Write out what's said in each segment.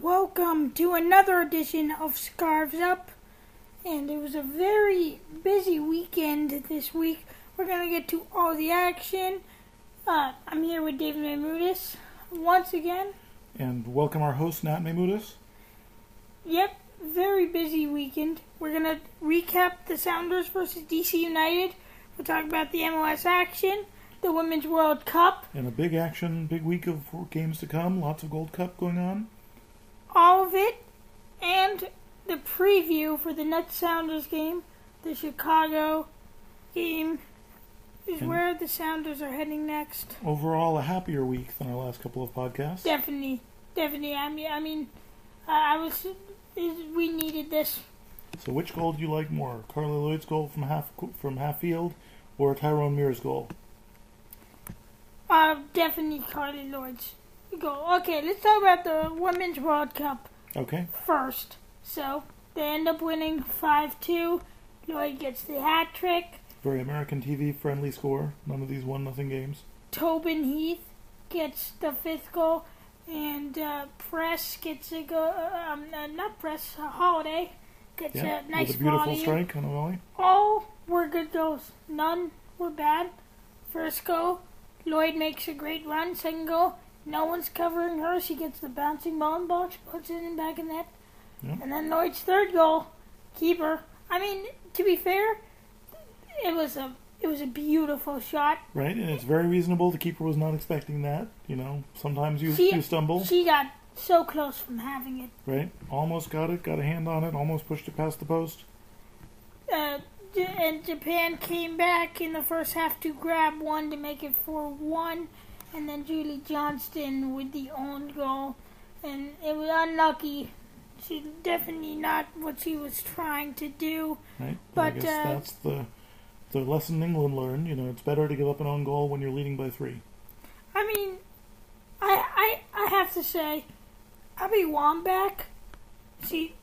Welcome to another edition of Scarves Up, and it was a very busy weekend this week. We're going to get to all the action. I'm here with David Mamoudis once again. And welcome our host, Nat Mamoudis. Yep, very busy weekend. We're going to recap the Sounders versus DC United. We'll talk about the MLS action, the Women's World Cup. And a big action, big week of games to come, lots of Gold Cup going on. All of it, and the preview for the next Sounders game, the Chicago game, is and where the Sounders are heading next. Overall, a happier week than our last couple of podcasts. Definitely. We needed this. So, which goal do you like more, Carli Lloyd's goal from half field, or Tyrone Muir's goal? Definitely Carli Lloyd's. Okay, let's talk about the Women's World Cup. Okay. First. So, they end up winning 5-2. Lloyd gets the hat trick. Very American TV friendly score. None of these 1-0 games. Tobin Heath gets the fifth goal. And Press gets a goal. Holiday gets a nice with a beautiful volley. Strike on a volley. All were good goals. None were bad. First goal, Lloyd makes a great run. Second goal, no one's covering her. She gets the bouncing ball in box, puts it in back in net. Yep. And then Lloyd's third goal, keeper. I mean, to be fair, it was a beautiful shot. Right, and it's very reasonable. The keeper was not expecting that. You know, sometimes you stumble. She got so close from having it. Right, almost got it. Got a hand on it. Almost pushed it past the post. And Japan came back in the first half to grab one to make it 4-1. And then Julie Johnston with the own goal. And it was unlucky. She definitely not what she was trying to do. Right. But I guess that's the lesson England learned. You know, it's better to give up an own goal when you're leading by three. I mean, I have to say, Abby Wambach, see,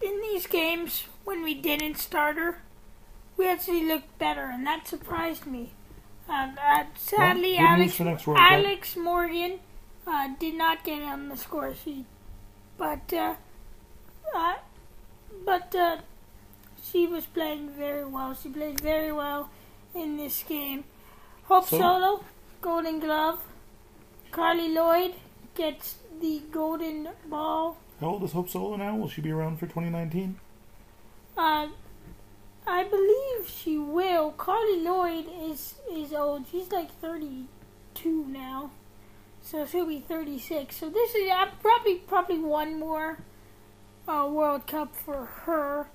in these games when we didn't start her, we actually looked better, and that surprised me. Sadly, well, Alex Morgan did not get on the score sheet, but she was playing very well. She played very well in this game. Hope Solo, Golden Glove. Carli Lloyd gets the golden ball. How old is Hope Solo now? Will she be around for 2019? I believe she will. Carli Lloyd is old. She's like 32 now, so she'll be 36. So this is probably one more World Cup for her.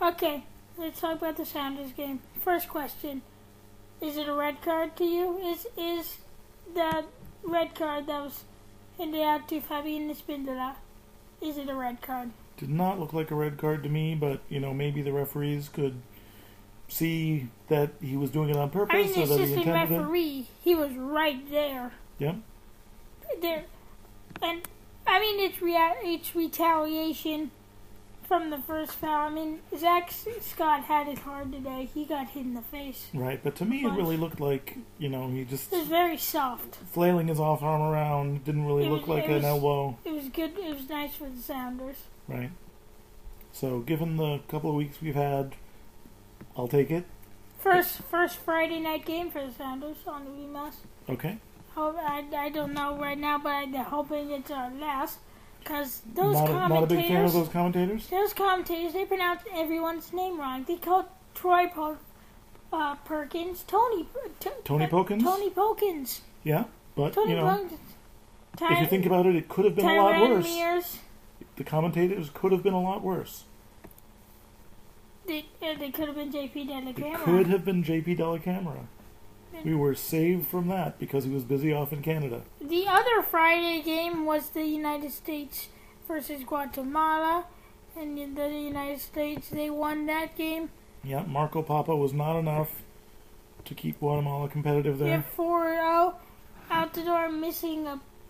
Okay, let's talk about the Sounders game. First question: is it a red card to you? Is the red card that was handed out to Fabian Spindola? Is it a red card? Did not look like a red card to me, but, you know, maybe the referees could see that he was doing it on purpose. I mean, the assistant referee, he was right there. Yep. There. And, I mean, it's retaliation from the first foul. I mean, Zach Scott had it hard today. He got hit in the face. Right, but to me it really looked like, you know, he just... It was very soft. Flailing his off arm around, didn't really look like an elbow. It was good. It was nice for the Sounders. Right. So, given the couple of weeks we've had, I'll take it. First Friday night game for the Sounders on the UMass. Okay. I don't know right now, but I'm hoping it's our last. Because those commentators... Not a big fan of those commentators? Those commentators, they pronounced everyone's name wrong. They called Troy Perkins Tony Perkins? Tony Perkins. Yeah, but, Tony, you know, if you think about it, it could have been a lot worse. Mears. The commentators could have been a lot worse. They could have been JP Della Camera. It could have been JP Della Camera. We were saved from that because he was busy off in Canada. The other Friday game was the United States versus Guatemala. And in the United States, they won that game. Yeah, Marco Papa was not enough to keep Guatemala competitive there. Yeah, 4-0. Altidore missing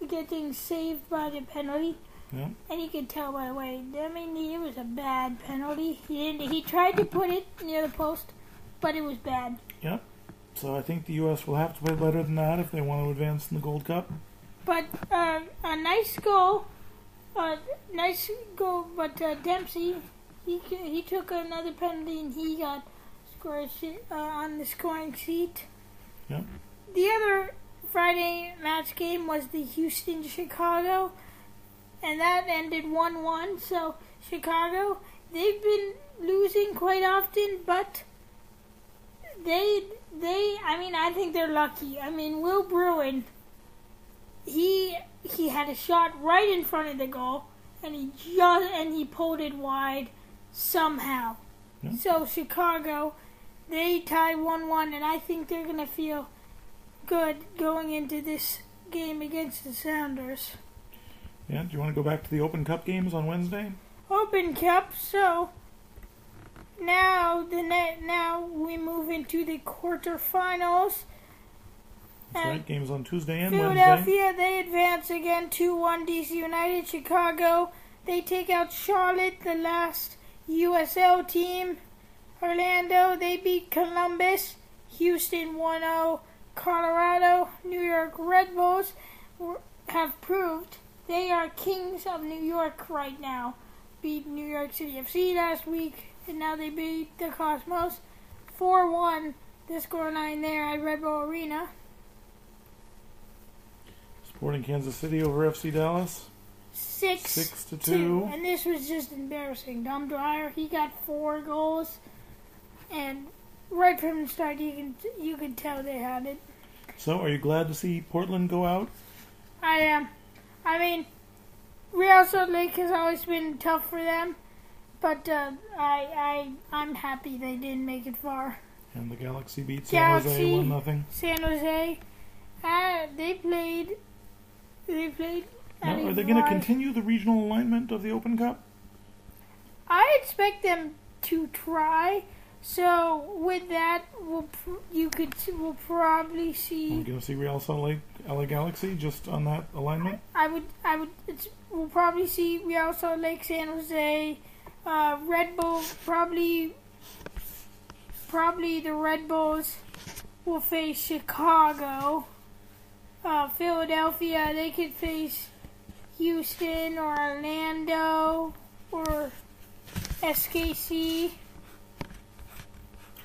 getting saved by the penalty. Yeah. And you could tell by the way. I mean, it was a bad penalty. He tried to put it near the post, but it was bad. Yeah. So I think the U.S. will have to play better than that if they want to advance in the Gold Cup. But a nice goal Nice goal, but Dempsey, he took another penalty and he got scored on the scoring sheet. Yep. The other Friday match game was the Houston-Chicago, and that ended 1-1. So Chicago, they've been losing quite often, but I think they're lucky. I mean, Will Bruin, he had a shot right in front of the goal, and he pulled it wide somehow. Yeah. So Chicago, they tie 1-1, and I think they're gonna feel good going into this game against the Sounders. Yeah. Do you want to go back to the Open Cup games on Wednesday? Open Cup. So now we move into the quarterfinals. That's right, games on Tuesday and Wednesday. Philadelphia, they advance again 2-1 DC United. Chicago, they take out Charlotte, the last USL team. Orlando, they beat Columbus. Houston 1-0. Colorado, New York Red Bulls have proved they are kings of New York right now. Beat New York City FC last week, and now they beat the Cosmos 4-1, the scoreline there at Red Bull Arena. Sporting Kansas City over FC Dallas. 6-2. And this was just embarrassing. Dom Dwyer, he got 4 goals, and right from the start you can tell they had it. So are you glad to see Portland go out? I am. I mean, Real Salt Lake has always been tough for them, but I'm happy they didn't make it far. And the Galaxy beat San Jose 1-0. San Jose, they played. Now, are they going to continue the regional alignment of the Open Cup? I expect them to try. So with that, we'll probably see. We're going to see Real Salt Lake, LA Galaxy, just on that alignment. We'll probably see Real Salt Lake, San Jose, Red Bull. Probably the Red Bulls will face Chicago. Philadelphia, they could face Houston or Orlando or SKC.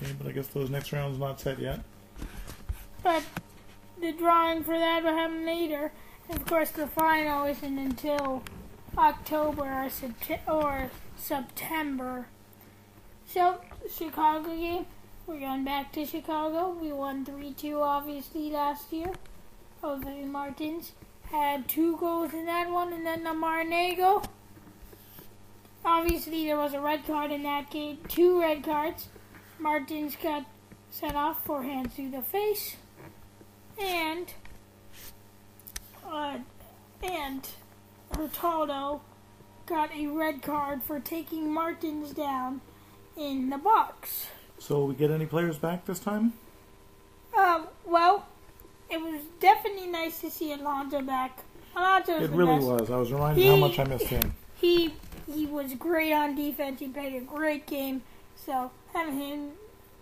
Okay, but I guess those next round's not set yet. But the drawing for that will happen later. Of course, the final isn't until October or September. So, Chicago game, we're going back to Chicago. We won 3-2, obviously, last year. Jose Martins had 2 goals in that one, and then Lamar Neagle. Obviously, there was a red card in that game, 2 red cards. Martins got sent off, 4 hands through the face, and Hurtado got a red card for taking Martins down in the box. So, we get any players back this time? Well, it was definitely nice to see Alonso back. Alonso's the really best. It really was. I was reminded how much I missed him. He was great on defense. He played a great game. So having him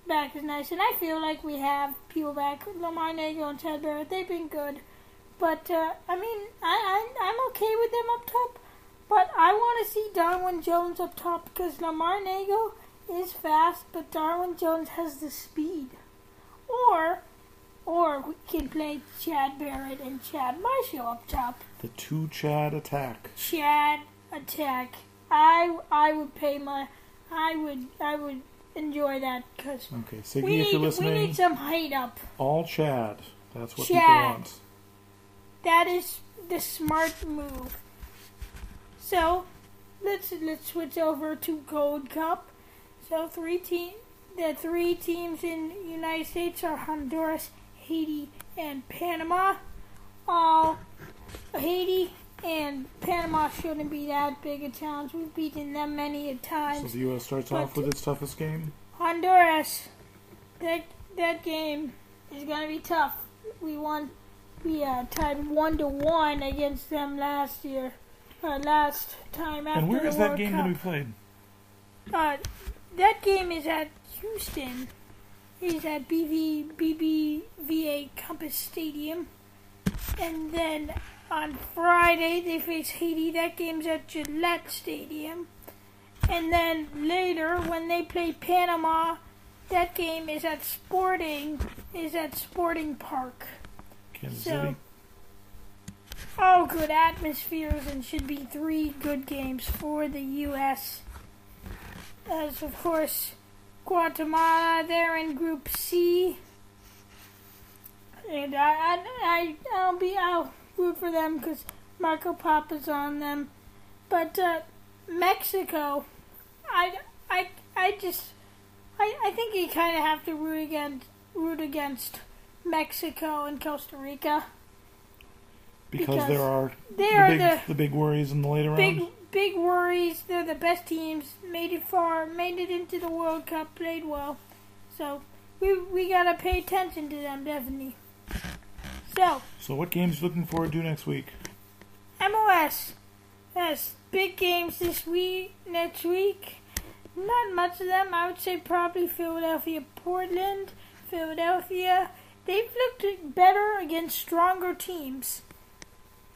back is nice. And I feel like we have people back. Lamar Neagle and Chad Barrett, they've been good. But, I'm okay with them up top. But I want to see Darwin Jones up top because Lamar Neagle is fast, but Darwin Jones has the speed. Or we can play Chad Barrett and Chad Marshall up top. The 2 Chad attack. Chad attack. I would enjoy that because okay, Siggy, if you're listening, we need some height up. All Chad. That's what Chad. People want. That is the smart move. So let's switch over to Gold Cup. So the three teams in the United States are Honduras, Haiti, and Panama. Haiti and Panama shouldn't be that big a challenge. We've beaten them many a time. So the U.S. starts off with its toughest game? Honduras. That game is going to be tough. We tied 1-1 against them last year. Last time after the World Cup. And where is that game that we played? That game is at Houston. He's at BBVA Compass Stadium. And then On Friday, they face Haiti. That game's at Gillette Stadium. And then later, when they play Panama, that game is at Sporting Park. Kansas City. Oh, good atmospheres, and should be three good games for the U.S. As, of course, Guatemala, they're in Group C. And I'll root for them because Marco Papa's on them. But Mexico, I think you kind of have to root against Mexico and Costa Rica. Because there are the big worries in the later round. Big worries. They're the best teams. Made it into the World Cup. Played well. So we gotta pay attention to them, definitely. So what games looking forward to next week? MLS has big games this week. Next week, not much of them. I would say probably Philadelphia, Portland. Philadelphia, they've looked better against stronger teams.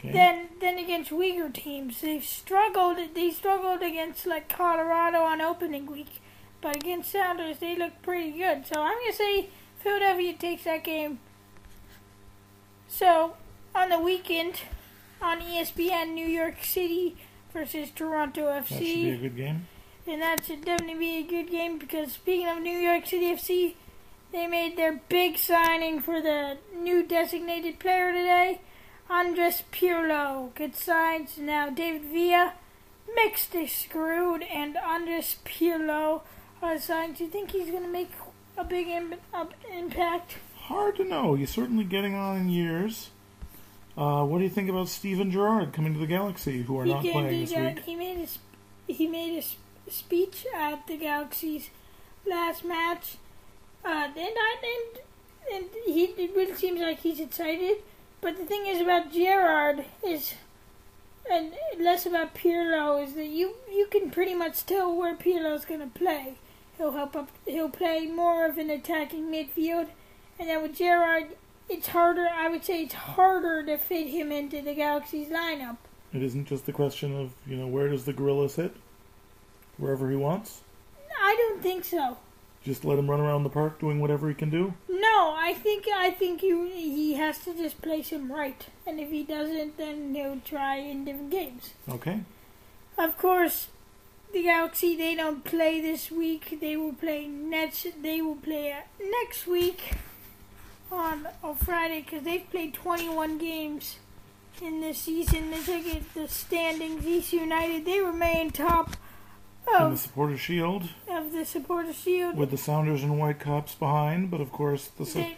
Then against weaker teams. They struggled against, like, Colorado on opening week. But against Sounders, they looked pretty good. So I'm going to say Philadelphia takes that game. So on the weekend, on ESPN, New York City versus Toronto FC. That should be a good game. And that should definitely be a good game because, speaking of New York City FC, they made their big signing for the new designated player today. Andres Pirlo gets signed. Now David Villa mixed is screwed, and Andres Pirlo are signed. Do you think he's going to make a big impact? Hard to know. He's certainly getting on in years. What do you think about Steven Gerrard coming to the Galaxy, who are not playing this week? He made a speech at the Galaxy's last match, and it really seems like he's excited. But the thing is about Gerrard is, and less about Pirlo, is that you can pretty much tell where Pirlo's going to play. He'll play more of an attacking midfield, and then with Gerrard, it's harder. I would say it's harder to fit him into the Galaxy's lineup. It isn't just the question of, where does the gorilla sit? Wherever he wants? I don't think so. Just let him run around the park doing whatever he can do? No, I think he has to just place him right. And if he doesn't, then he'll try in different games. Okay. Of course, the Galaxy, they don't play this week. They will play next week on Friday, because they've played 21 games in this season. They look at the standings. DC United, they remain top. And the Supporters' Shield. Of the Supporters' Shield. With the Sounders and Whitecaps behind, but of course we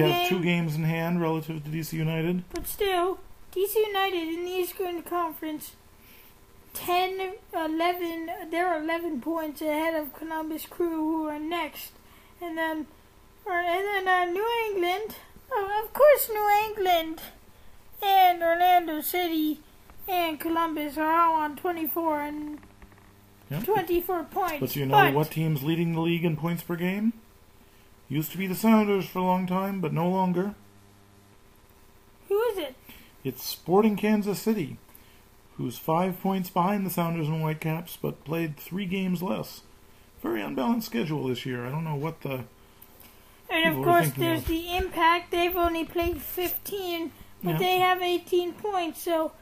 have two games in hand relative to DC United. But still, DC United in the Eastern Conference, 11, they're 11 points ahead of Columbus Crew, who are next. And then New England, of course New England and Orlando City and Columbus are all on 24 and... Yep. 24 points. But what team's leading the league in points per game? Used to be the Sounders for a long time, but no longer. Who is it? It's Sporting Kansas City, who's 5 points behind the Sounders and Whitecaps, but played 3 games less. Very unbalanced schedule this year. I don't know what the... And of course, there's the Impact. They've only played 15, but they have 18 points, so...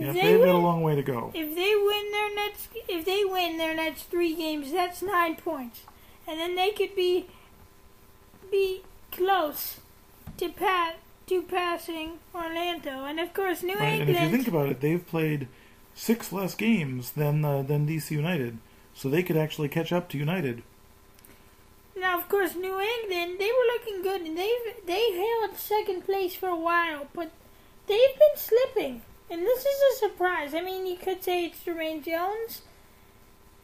Yeah, they've got a long way to go. If they win their next 3 games, that's 9 points, and then they could be close to passing Orlando. And of course, New England. And if you think about it, they've played 6 less games than DC United, so they could actually catch up to United. Now, of course, New England, they were looking good, and they held second place for a while, but they've been slipping. And this is a surprise. I mean, you could say it's Darwin Jones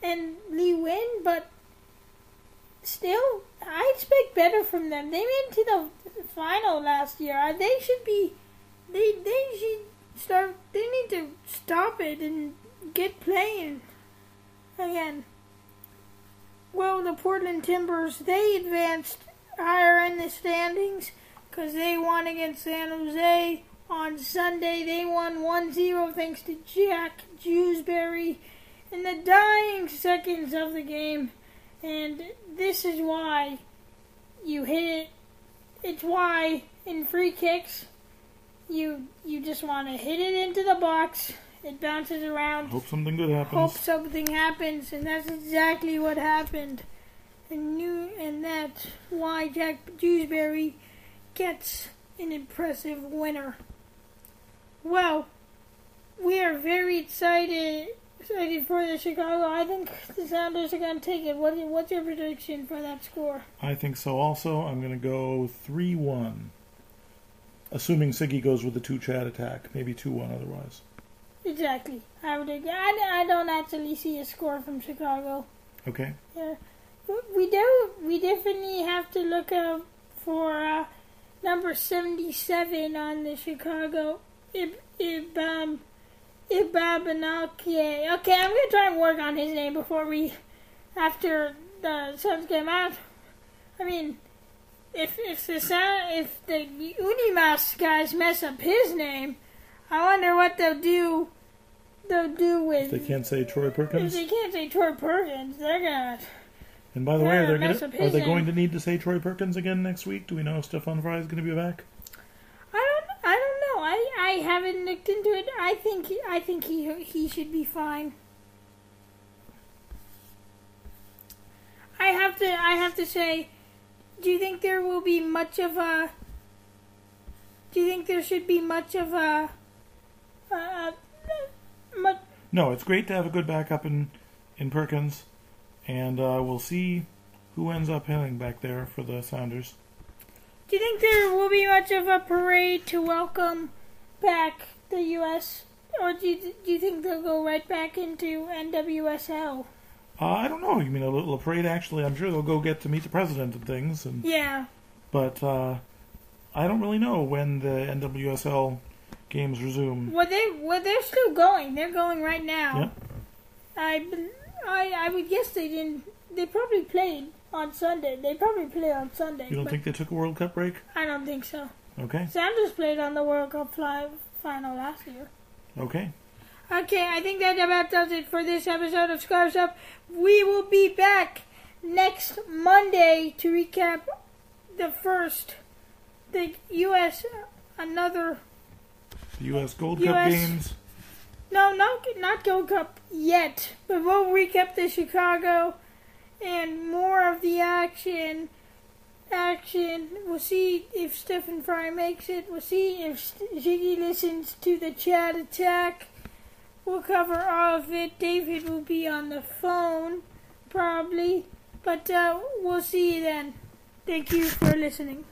and Lee Win, but still, I expect better from them. They made it to the final last year. They should be. They should start. They need to stop it and get playing again. Well, the Portland Timbers, they advanced higher in the standings because they won against San Jose. On Sunday, they won 1-0 thanks to Jack Jewsbury in the dying seconds of the game. And this is why you hit it. It's why in free kicks, you just want to hit it into the box. It bounces around. Hope something good happens. Hope something happens, and that's exactly what happened. And that's why Jack Jewsbury gets an impressive winner. Well, we are very excited for the Chicago. I think the Sounders are going to take it. What's your prediction for that score? I think so also. I'm going to go 3-1. Assuming Siggy goes with the 2-Chad attack. Maybe 2-1 otherwise. Exactly. I would agree. I don't actually see a score from Chicago. Okay. Yeah, we definitely have to look out for number 77 on the Chicago Ibabanaki. Okay, I'm gonna try and work on his name after the subs came out. I mean, if the Unimas guys mess up his name, I wonder what they'll do. If they can't say Troy Perkins. They're gonna. And by the way, are they going to need to say Troy Perkins again next week? Do we know if Stefan Fry is going to be back? I don't know. I haven't looked into it. I think he should be fine. I have to say, do you think there will be much of a? Do you think there should be much of a? No, it's great to have a good backup in Perkins, and we'll see who ends up hitting back there for the Sounders. Do you think there will be much of a parade to welcome back the U.S., or do you think they'll go right back into NWSL? I don't know. You mean a little parade? Actually, I'm sure they'll go get to meet the president and things. And, yeah. But I don't really know when the NWSL games resume. Well, they're still going. They're going right now. Yeah. I would guess they didn't. They probably played on Sunday. You don't think they took a World Cup break? I don't think so. Okay. Sounders played on the World Cup final last year. Okay. Okay, I think that about does it for this episode of Scarves Up. We will be back next Monday to recap the U.S. Gold Cup games. No, not Gold Cup yet, but we'll recap the Chicago and more of the action. We'll see if Stephen Fry makes it. We'll see if Ziggy listens to the Chad attack. We'll cover all of it. David will be on the phone, probably, but we'll see you then. Thank you for listening.